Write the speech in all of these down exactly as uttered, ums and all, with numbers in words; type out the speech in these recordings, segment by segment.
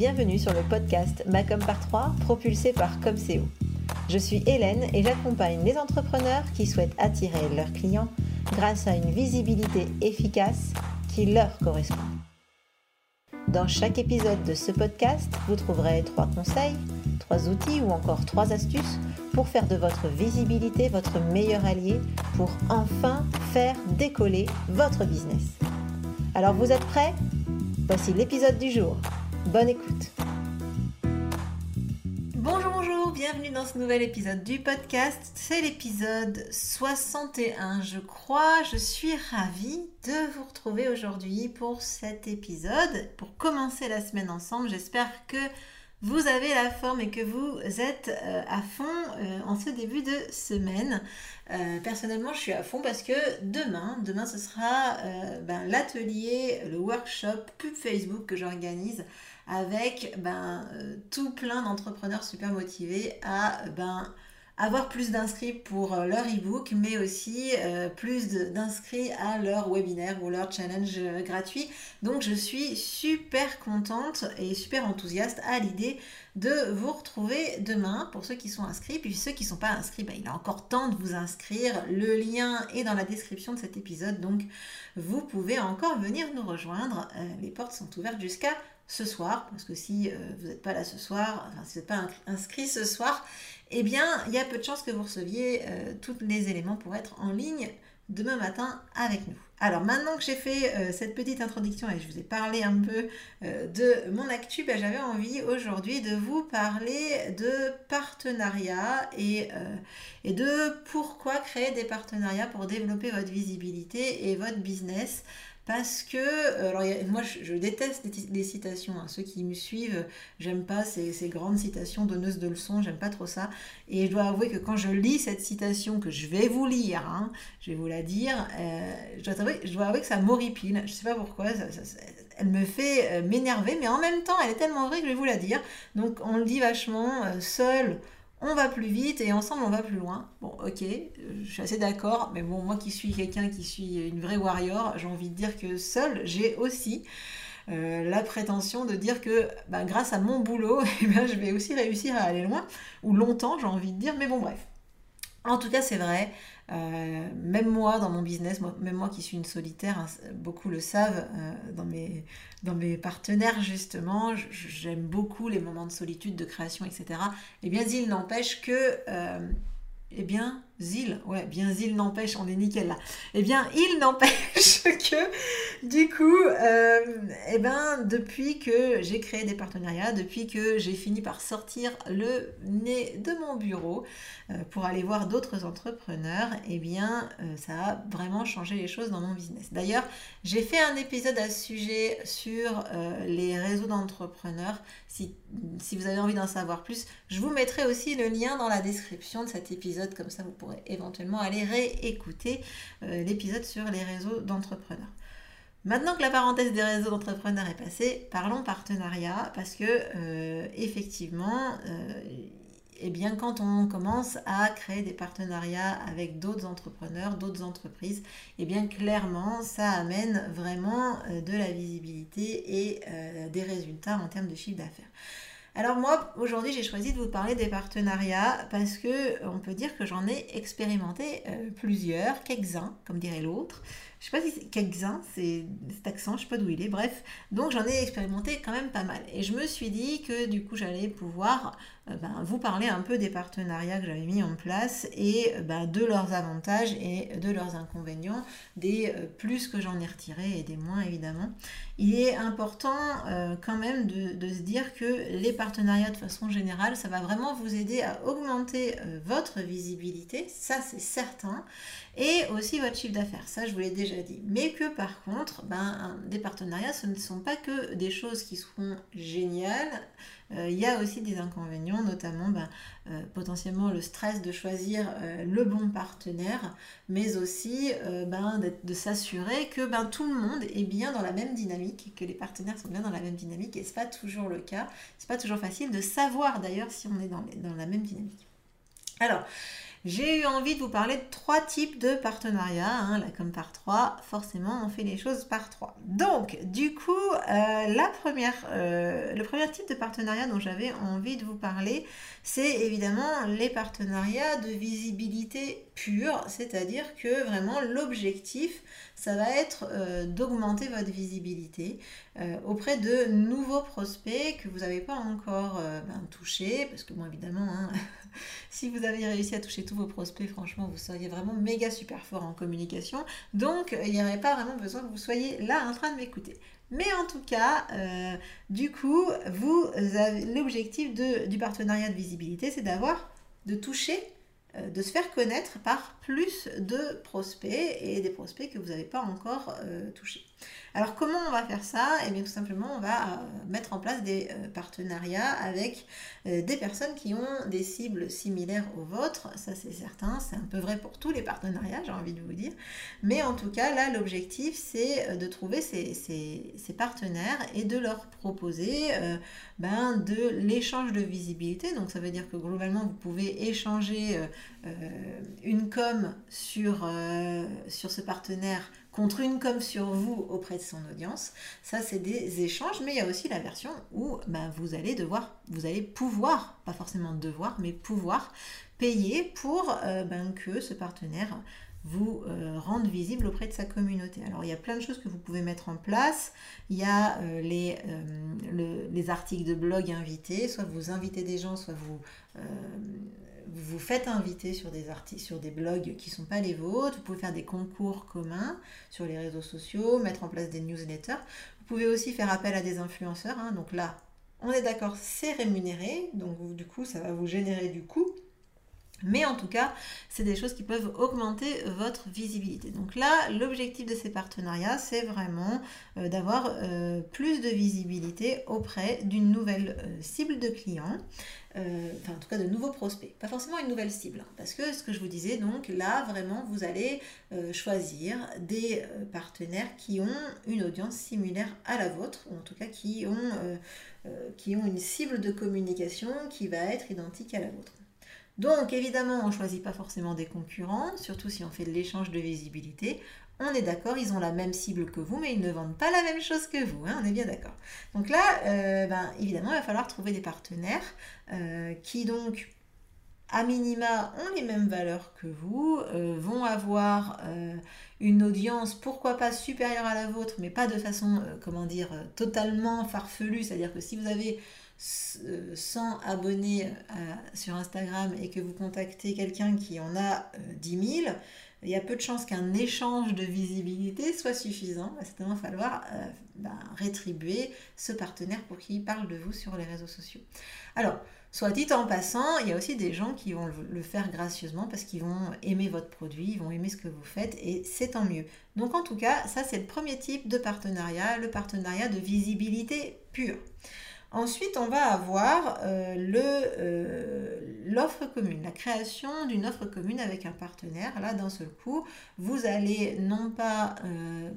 bienvenue sur le podcast Ma Com Par trois, propulsé par Comseo. Je suis Hélène et j'accompagne les entrepreneurs qui souhaitent attirer leurs clients grâce à une visibilité efficace qui leur correspond. Dans chaque épisode de ce podcast, vous trouverez trois conseils, trois outils ou encore trois astuces pour faire de votre visibilité votre meilleur allié pour enfin faire décoller votre business. Alors vous êtes prêts ? Voici l'épisode du jour. Bonne écoute. Bonjour, bonjour, bienvenue dans ce nouvel épisode du podcast. C'est l'épisode soixante et un, je crois. Je suis ravie de vous retrouver aujourd'hui pour cet épisode, pour commencer la semaine ensemble. J'espère que vous avez la forme et que vous êtes euh, à fond euh, en ce début de semaine. Euh, personnellement, je suis à fond parce que demain, demain ce sera euh, ben, l'atelier, le workshop pub Facebook que j'organise avec ben, euh, tout plein d'entrepreneurs super motivés à ben, avoir plus d'inscrits pour leur e-book, mais aussi euh, plus d'inscrits à leur webinaire ou leur challenge gratuit. Donc je suis super contente et super enthousiaste à l'idée de vous retrouver demain pour ceux qui sont inscrits. Puis ceux qui ne sont pas inscrits, bah, il a encore temps de vous inscrire. Le lien est dans la description de cet épisode, donc vous pouvez encore venir nous rejoindre. Euh, les portes sont ouvertes jusqu'à ce soir, parce que si euh, vous n'êtes pas là ce soir, enfin si vous n'êtes pas inscrit ce soir, eh bien, il y a peu de chances que vous receviez euh, tous les éléments pour être en ligne demain matin avec nous. Alors, maintenant que j'ai fait euh, cette petite introduction et que je vous ai parlé un peu euh, de mon actu, ben, j'avais envie aujourd'hui de vous parler de partenariats et, euh, et de pourquoi créer des partenariats pour développer votre visibilité et votre business. Parce que, alors moi je, je déteste les, les citations, hein. Ceux qui me suivent, j'aime pas ces, ces grandes citations donneuses de leçons, j'aime pas trop ça. Et je dois avouer que quand je lis cette citation, que je vais vous lire, hein, je vais vous la dire, euh, je, dois avouer, je dois avouer que ça m'horripile, je sais pas pourquoi, ça, ça, ça, elle me fait euh, m'énerver, mais en même temps elle est tellement vraie que je vais vous la dire. Donc on le dit vachement, euh, seul on va plus vite et ensemble on va plus loin. Bon, ok, je suis assez d'accord, mais bon, moi qui suis quelqu'un qui suis une vraie warrior, j'ai envie de dire que seule, j'ai aussi euh, la prétention de dire que ben, grâce à mon boulot, eh ben, je vais aussi réussir à aller loin, ou longtemps, j'ai envie de dire, mais bon, bref. En tout cas, c'est vrai, euh, même moi dans mon business, moi, même moi qui suis une solitaire, hein, beaucoup le savent, euh, dans, mes, dans mes partenaires justement, j'aime beaucoup les moments de solitude, de création, et cetera. Et bien, il n'empêche que... Euh, eh bien, il, ouais, bien, il n'empêche, on est nickel là. Eh bien, il n'empêche que, du coup, euh, eh ben, depuis que j'ai créé des partenariats, depuis que j'ai fini par sortir le nez de mon bureau euh, pour aller voir d'autres entrepreneurs, eh bien, euh, ça a vraiment changé les choses dans mon business. D'ailleurs, j'ai fait un épisode à ce sujet sur euh, les réseaux d'entrepreneurs. Si, si vous avez envie d'en savoir plus, je vous mettrai aussi le lien dans la description de cet épisode, comme ça vous pourrez éventuellement aller réécouter euh, l'épisode sur les réseaux d'entrepreneurs. Maintenant que la parenthèse des réseaux d'entrepreneurs est passée, parlons partenariat parce que euh, effectivement, euh, eh bien, quand on commence à créer des partenariats avec d'autres entrepreneurs, d'autres entreprises, eh bien clairement, ça amène vraiment euh, de la visibilité et euh, des résultats en termes de chiffre d'affaires. Alors moi, aujourd'hui, j'ai choisi de vous parler des partenariats parce que on peut dire que j'en ai expérimenté euh, plusieurs, quelques-uns, comme dirait l'autre. Je sais pas si c'est quelques-uns, c'est cet accent, je sais pas d'où il est, bref. Donc j'en ai expérimenté quand même pas mal. Et je me suis dit que du coup, j'allais pouvoir euh, ben, vous parler un peu des partenariats que j'avais mis en place et ben, de leurs avantages et de leurs inconvénients, des euh, plus que j'en ai retirés et des moins évidemment. Il est important euh, quand même de, de se dire que les partenariats de façon générale, ça va vraiment vous aider à augmenter euh, votre visibilité, ça c'est certain, et aussi votre chiffre d'affaires, ça je vous l'ai déjà dit. Mais que par contre, ben, des partenariats, ce ne sont pas que des choses qui seront géniales, euh, il y a aussi des inconvénients, notamment ben, euh, potentiellement le stress de choisir euh, le bon partenaire, mais aussi euh, ben, de s'assurer que ben, tout le monde est bien dans la même dynamique, que les partenaires sont bien dans la même dynamique et c'est pas toujours le cas, c'est pas toujours facile de savoir d'ailleurs si on est dans, les, dans la même dynamique. Alors J'ai eu envie de vous parler de trois types de partenariats. Hein, là, comme par trois, forcément, on fait les choses par trois. Donc, du coup, euh, la première, euh, le premier type de partenariat dont j'avais envie de vous parler, c'est évidemment les partenariats de visibilité pure, c'est-à-dire que vraiment l'objectif, ça va être euh, d'augmenter votre visibilité euh, auprès de nouveaux prospects que vous n'avez pas encore euh, ben, touchés, parce que bon, évidemment, hein, si vous avez réussi à toucher tous vos prospects, franchement, vous seriez vraiment méga super fort en communication, donc il n'y aurait pas vraiment besoin que vous soyez là en train de m'écouter. Mais en tout cas, euh, du coup, vous avez l'objectif du partenariat de visibilité, c'est d'avoir, de toucher, de se faire connaître par plus de prospects et des prospects que vous n'avez pas encore euh, touchés. Alors comment on va faire ça? Eh bien tout simplement on va euh, mettre en place des euh, partenariats avec euh, des personnes qui ont des cibles similaires aux vôtres, ça c'est certain, c'est un peu vrai pour tous les partenariats, j'ai envie de vous dire, mais en tout cas là l'objectif c'est de trouver ces, ces, ces partenaires et de leur proposer euh, ben, de l'échange de visibilité, donc ça veut dire que globalement vous pouvez échanger euh, Euh, une com sur, euh, sur ce partenaire contre une com sur vous auprès de son audience. Ça, c'est des échanges, mais il y a aussi la version où ben, vous allez devoir, vous allez pouvoir, pas forcément devoir, mais pouvoir payer pour euh, ben, que ce partenaire vous euh, rendre visible auprès de sa communauté. Alors, il y a plein de choses que vous pouvez mettre en place. Il y a euh, les, euh, le, les articles de blog invités. Soit vous invitez des gens, soit vous euh, vous faites inviter sur des articles, sur des blogs qui ne sont pas les vôtres. Vous pouvez faire des concours communs sur les réseaux sociaux, mettre en place des newsletters. Vous pouvez aussi faire appel à des influenceurs. Hein. Donc là, on est d'accord, c'est rémunéré. Donc, du coup, ça va vous générer du coût. Mais en tout cas, c'est des choses qui peuvent augmenter votre visibilité. Donc là, l'objectif de ces partenariats, c'est vraiment euh, d'avoir euh, plus de visibilité auprès d'une nouvelle euh, cible de clients, euh, enfin en tout cas de nouveaux prospects. Pas forcément une nouvelle cible, hein, parce que ce que je vous disais, donc là, vraiment, vous allez euh, choisir des euh, partenaires qui ont une audience similaire à la vôtre, ou en tout cas qui ont, euh, euh, qui ont une cible de communication qui va être identique à la vôtre. Donc évidemment, on ne choisit pas forcément des concurrents, surtout si on fait de l'échange de visibilité. On est d'accord, ils ont la même cible que vous, mais ils ne vendent pas la même chose que vous, hein, on est bien d'accord. Donc là, euh, ben, évidemment, il va falloir trouver des partenaires euh, qui donc, à minima, ont les mêmes valeurs que vous, euh, vont avoir euh, une audience, pourquoi pas supérieure à la vôtre, mais pas de façon, euh, comment dire, euh, totalement farfelue, c'est-à-dire que si vous avez cent abonnés à, sur Instagram et que vous contactez quelqu'un qui en a euh, dix mille, il y a peu de chances qu'un échange de visibilité soit suffisant. Il va certainement falloir euh, bah, rétribuer ce partenaire pour qu'il parle de vous sur les réseaux sociaux. Alors, soit dit en passant, il y a aussi des gens qui vont le, le faire gracieusement parce qu'ils vont aimer votre produit, ils vont aimer ce que vous faites et c'est tant mieux. Donc en tout cas, ça c'est le premier type de partenariat, le partenariat de visibilité pure. Ensuite, on va avoir euh, le, euh, l'offre commune, la création d'une offre commune avec un partenaire. Là, d'un seul coup, vous allez non pas euh,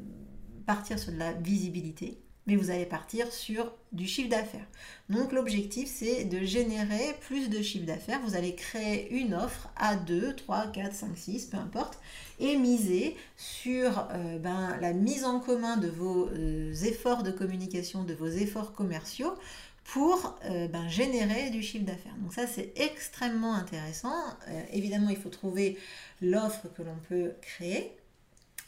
partir sur de la visibilité, mais vous allez partir sur du chiffre d'affaires. Donc, l'objectif, c'est de générer plus de chiffre d'affaires. Vous allez créer une offre à deux, trois, quatre, cinq, six, peu importe, et miser sur euh, ben, la mise en commun de vos euh, efforts de communication, de vos efforts commerciaux, pour euh, ben, générer du chiffre d'affaires. Donc ça, c'est extrêmement intéressant. Euh, évidemment, il faut trouver l'offre que l'on peut créer.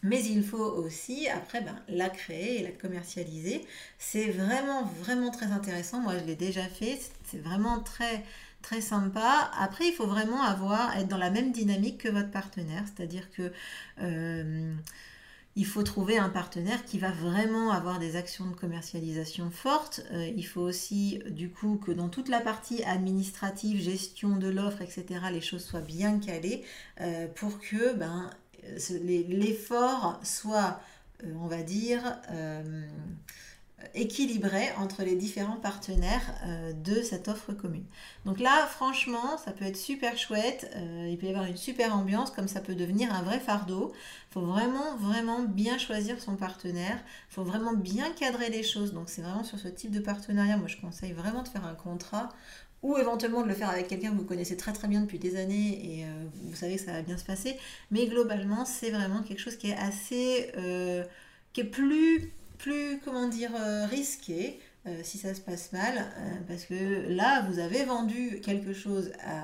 Mais il faut aussi, après, ben, la créer et la commercialiser. C'est vraiment, vraiment très intéressant. Moi, je l'ai déjà fait. C'est vraiment très, très sympa. Après, il faut vraiment avoir, être dans la même dynamique que votre partenaire. C'est-à-dire que... Euh, Il faut trouver un partenaire qui va vraiment avoir des actions de commercialisation fortes. Euh, il faut aussi, du coup, que dans toute la partie administrative, gestion de l'offre, et cetera, les choses soient bien calées euh, pour que ben, l'effort soit, euh, on va dire... Euh, équilibré entre les différents partenaires euh, de cette offre commune. Donc là, franchement, ça peut être super chouette, euh, il peut y avoir une super ambiance, comme ça peut devenir un vrai fardeau. Il faut vraiment, vraiment bien choisir son partenaire, il faut vraiment bien cadrer les choses. Donc c'est vraiment sur ce type de partenariat, moi je conseille vraiment de faire un contrat ou éventuellement de le faire avec quelqu'un que vous connaissez très très bien depuis des années et euh, vous savez que ça va bien se passer. Mais globalement, c'est vraiment quelque chose qui est assez... Euh, qui est plus, plus comment dire, euh, risqué euh, si ça se passe mal. Euh, parce que là, vous avez vendu quelque chose à...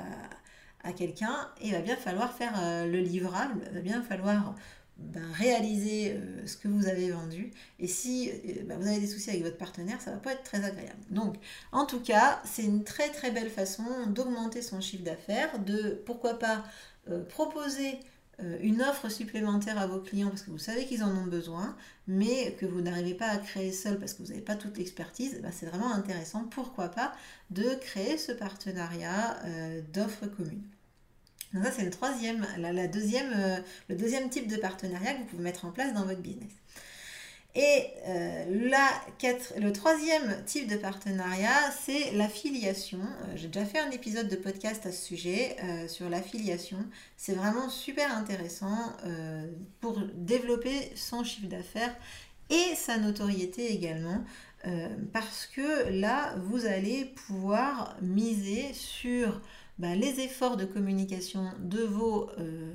à quelqu'un, il va bien falloir faire euh, le livrable, il va bien falloir ben, réaliser euh, ce que vous avez vendu, et si euh, ben, vous avez des soucis avec votre partenaire, ça va pas être très agréable. Donc en tout cas, c'est une très très belle façon d'augmenter son chiffre d'affaires, de pourquoi pas euh, proposer euh, une offre supplémentaire à vos clients parce que vous savez qu'ils en ont besoin, mais que vous n'arrivez pas à créer seul parce que vous n'avez pas toute l'expertise. Ben, c'est vraiment intéressant, pourquoi pas, de créer ce partenariat euh, d'offres communes. Donc ça, c'est le troisième, la, la deuxième, euh, le deuxième type de partenariat que vous pouvez mettre en place dans votre business. Et euh, la quatre, le troisième type de partenariat, c'est l'affiliation. Euh, j'ai déjà fait un épisode de podcast à ce sujet euh, sur l'affiliation. C'est vraiment super intéressant euh, pour développer son chiffre d'affaires et sa notoriété également. Euh, parce que là, vous allez pouvoir miser sur ben, les efforts de communication de vos euh,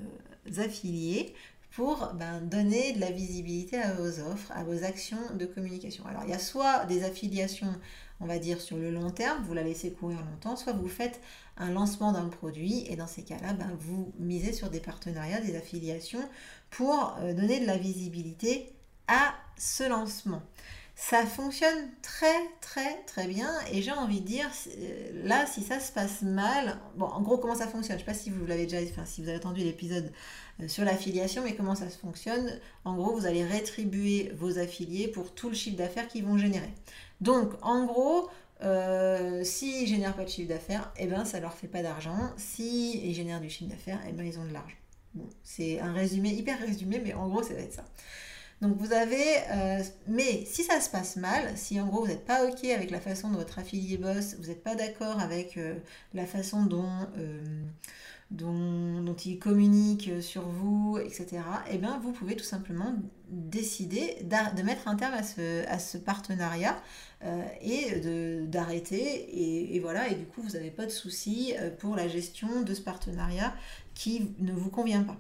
affiliés, pour ben, donner de la visibilité à vos offres, à vos actions de communication. Alors, il y a soit des affiliations, on va dire, sur le long terme, vous la laissez courir longtemps, soit vous faites un lancement d'un produit, et dans ces cas-là, ben, vous misez sur des partenariats, des affiliations, pour euh, donner de la visibilité à ce lancement. Ça fonctionne très très très bien, et j'ai envie de dire, là, si ça se passe mal, bon, en gros, comment ça fonctionne, je ne sais pas si vous l'avez déjà, enfin, si vous avez entendu l'épisode sur l'affiliation, mais comment ça se fonctionne, en gros, vous allez rétribuer vos affiliés pour tout le chiffre d'affaires qu'ils vont générer. Donc, en gros, euh, s'ils ne génèrent pas de chiffre d'affaires, eh ben, ça ne leur fait pas d'argent. S'ils génèrent du chiffre d'affaires, eh ben, ils ont de l'argent. Bon, c'est un résumé, hyper résumé, mais en gros, ça va être ça. Donc vous avez, euh, mais si ça se passe mal, si en gros vous n'êtes pas ok avec la façon dont votre affilié bosse, vous n'êtes pas d'accord avec euh, la façon dont, euh, dont, dont il communique sur vous, et cetera, eh bien vous pouvez tout simplement décider de mettre un terme à ce, à ce partenariat euh, et d'arrêter et, et voilà, et du coup vous n'avez pas de soucis pour la gestion de ce partenariat qui ne vous convient pas.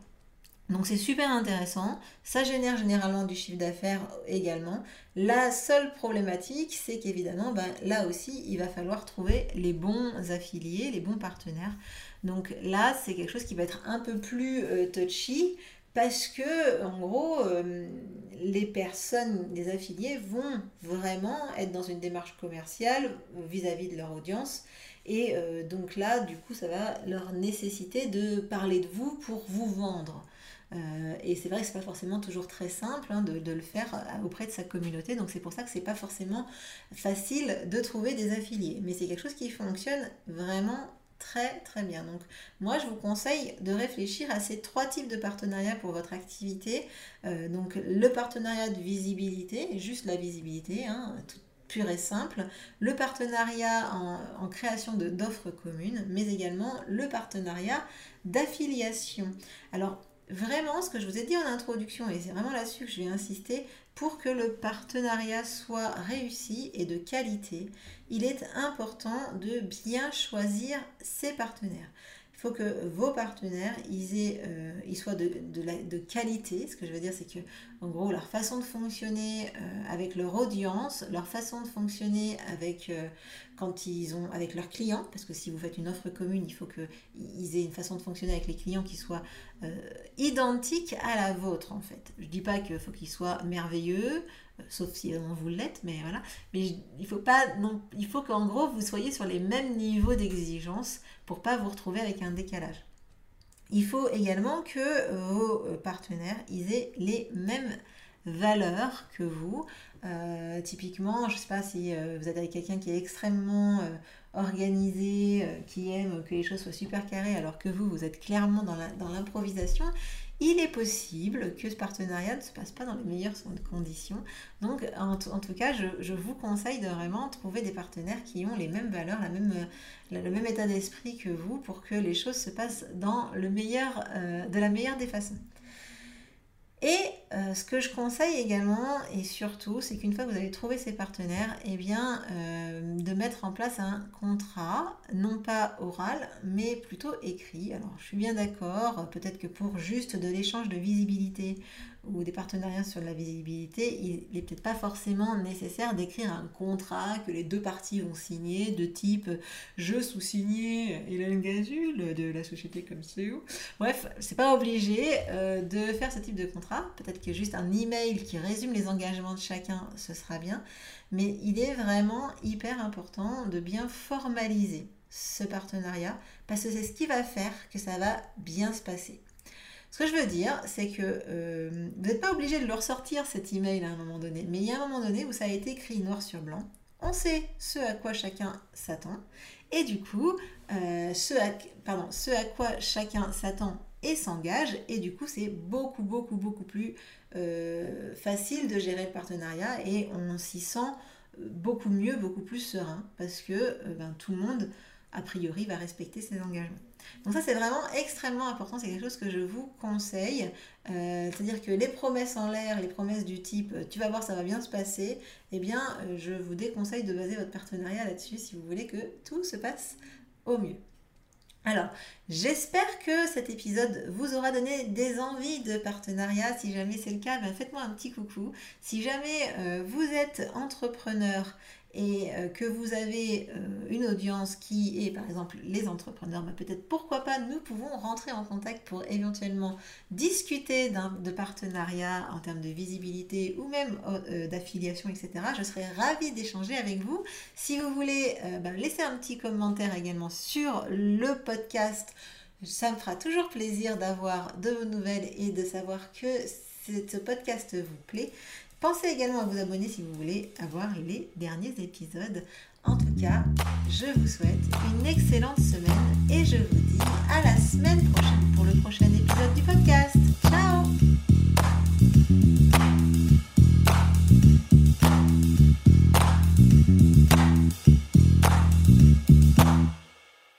Donc c'est super intéressant, ça génère généralement du chiffre d'affaires également. La seule problématique, c'est qu'évidemment, ben, là aussi, il va falloir trouver les bons affiliés, les bons partenaires. Donc là, c'est quelque chose qui va être un peu plus euh, touchy parce que, en gros, euh, les personnes, les affiliés vont vraiment être dans une démarche commerciale vis-à-vis de leur audience. Et euh, donc là, du coup, ça va leur nécessiter de parler de vous pour vous vendre. Euh, et c'est vrai que c'est pas forcément toujours très simple hein, de, de le faire auprès de sa communauté, donc c'est pour ça que c'est pas forcément facile de trouver des affiliés, mais c'est quelque chose qui fonctionne vraiment très très bien. Donc moi je vous conseille de réfléchir à ces trois types de partenariats pour votre activité. Euh, donc le partenariat de visibilité, juste la visibilité hein, tout pur et simple, le partenariat en, en création d'offres communes, mais également le partenariat d'affiliation. Alors vraiment, ce que je vous ai dit en introduction, et c'est vraiment là-dessus que je vais insister, pour que le partenariat soit réussi et de qualité, il est important de bien choisir ses partenaires. Il faut que vos partenaires, ils, aient, euh, ils soient de, de, la, de qualité. Ce que je veux dire, c'est que, en gros, leur façon de fonctionner euh, avec leur audience, leur façon de fonctionner avec... Euh, quand ils ont avec leurs clients, parce que si vous faites une offre commune, il faut qu'ils aient une façon de fonctionner avec les clients qui soit euh, identique à la vôtre en fait. Je ne dis pas qu'il faut qu'ils soient merveilleux, euh, sauf si euh, vous l'êtes, mais voilà. Mais je, il faut pas, non, il faut qu'en gros vous soyez sur les mêmes niveaux d'exigence pour ne pas vous retrouver avec un décalage. Il faut également que vos partenaires ils aient les mêmes valeurs que vous. Euh, typiquement, je ne sais pas si euh, vous êtes avec quelqu'un qui est extrêmement euh, organisé, euh, qui aime que les choses soient super carrées, alors que vous, vous êtes clairement dans la, dans l'improvisation, il est possible que ce partenariat ne se passe pas dans les meilleures conditions. Donc, en, en tout cas, je, je vous conseille de vraiment trouver des partenaires qui ont les mêmes valeurs, la même, la, le même état d'esprit que vous, pour que les choses se passent dans le meilleur, euh, de la meilleure des façons. Et euh, ce que je conseille également et surtout, c'est qu'une fois que vous avez trouvé ces partenaires, eh bien, euh, de mettre en place un contrat, non pas oral, mais plutôt écrit. Alors, je suis bien d'accord, peut-être que pour juste de l'échange de visibilité ou des partenariats sur la visibilité, il n'est peut-être pas forcément nécessaire d'écrire un contrat que les deux parties vont signer, de type « je sous-signais Hélène Gazul de la société Comseo ». Bref, c'est pas obligé euh, de faire ce type de contrat. Peut-être que juste un email qui résume les engagements de chacun, ce sera bien. Mais il est vraiment hyper important de bien formaliser ce partenariat parce que c'est ce qui va faire que ça va bien se passer. Ce que je veux dire, c'est que euh, vous n'êtes pas obligé de le ressortir cet email à un moment donné, mais il y a un moment donné où ça a été écrit noir sur blanc, on sait ce à quoi chacun s'attend, et du coup, euh, ce, à, pardon, ce à quoi chacun s'attend et s'engage, et du coup, c'est beaucoup, beaucoup, beaucoup plus euh, facile de gérer le partenariat, et on s'y sent beaucoup mieux, beaucoup plus serein, parce que euh, ben, tout le monde, a priori, va respecter ses engagements. Donc ça, c'est vraiment extrêmement important, c'est quelque chose que je vous conseille. Euh, c'est-à-dire que les promesses en l'air, les promesses du type « tu vas voir, ça va bien se passer », eh bien, je vous déconseille de baser votre partenariat là-dessus si vous voulez que tout se passe au mieux. Alors, j'espère que cet épisode vous aura donné des envies de partenariat. Si jamais c'est le cas, ben faites-moi un petit coucou. Si jamais euh, vous êtes entrepreneur et que vous avez une audience qui est, par exemple, les entrepreneurs, bah peut-être, pourquoi pas, nous pouvons rentrer en contact pour éventuellement discuter d'un, de partenariat en termes de visibilité ou même euh, d'affiliation, et cetera. Je serais ravie d'échanger avec vous. Si vous voulez, euh, bah, laissez un petit commentaire également sur le podcast. Ça me fera toujours plaisir d'avoir de vos nouvelles et de savoir que ce podcast vous plaît. Pensez également à vous abonner si vous voulez avoir les derniers épisodes. En tout cas, je vous souhaite une excellente semaine et je vous dis à la semaine prochaine.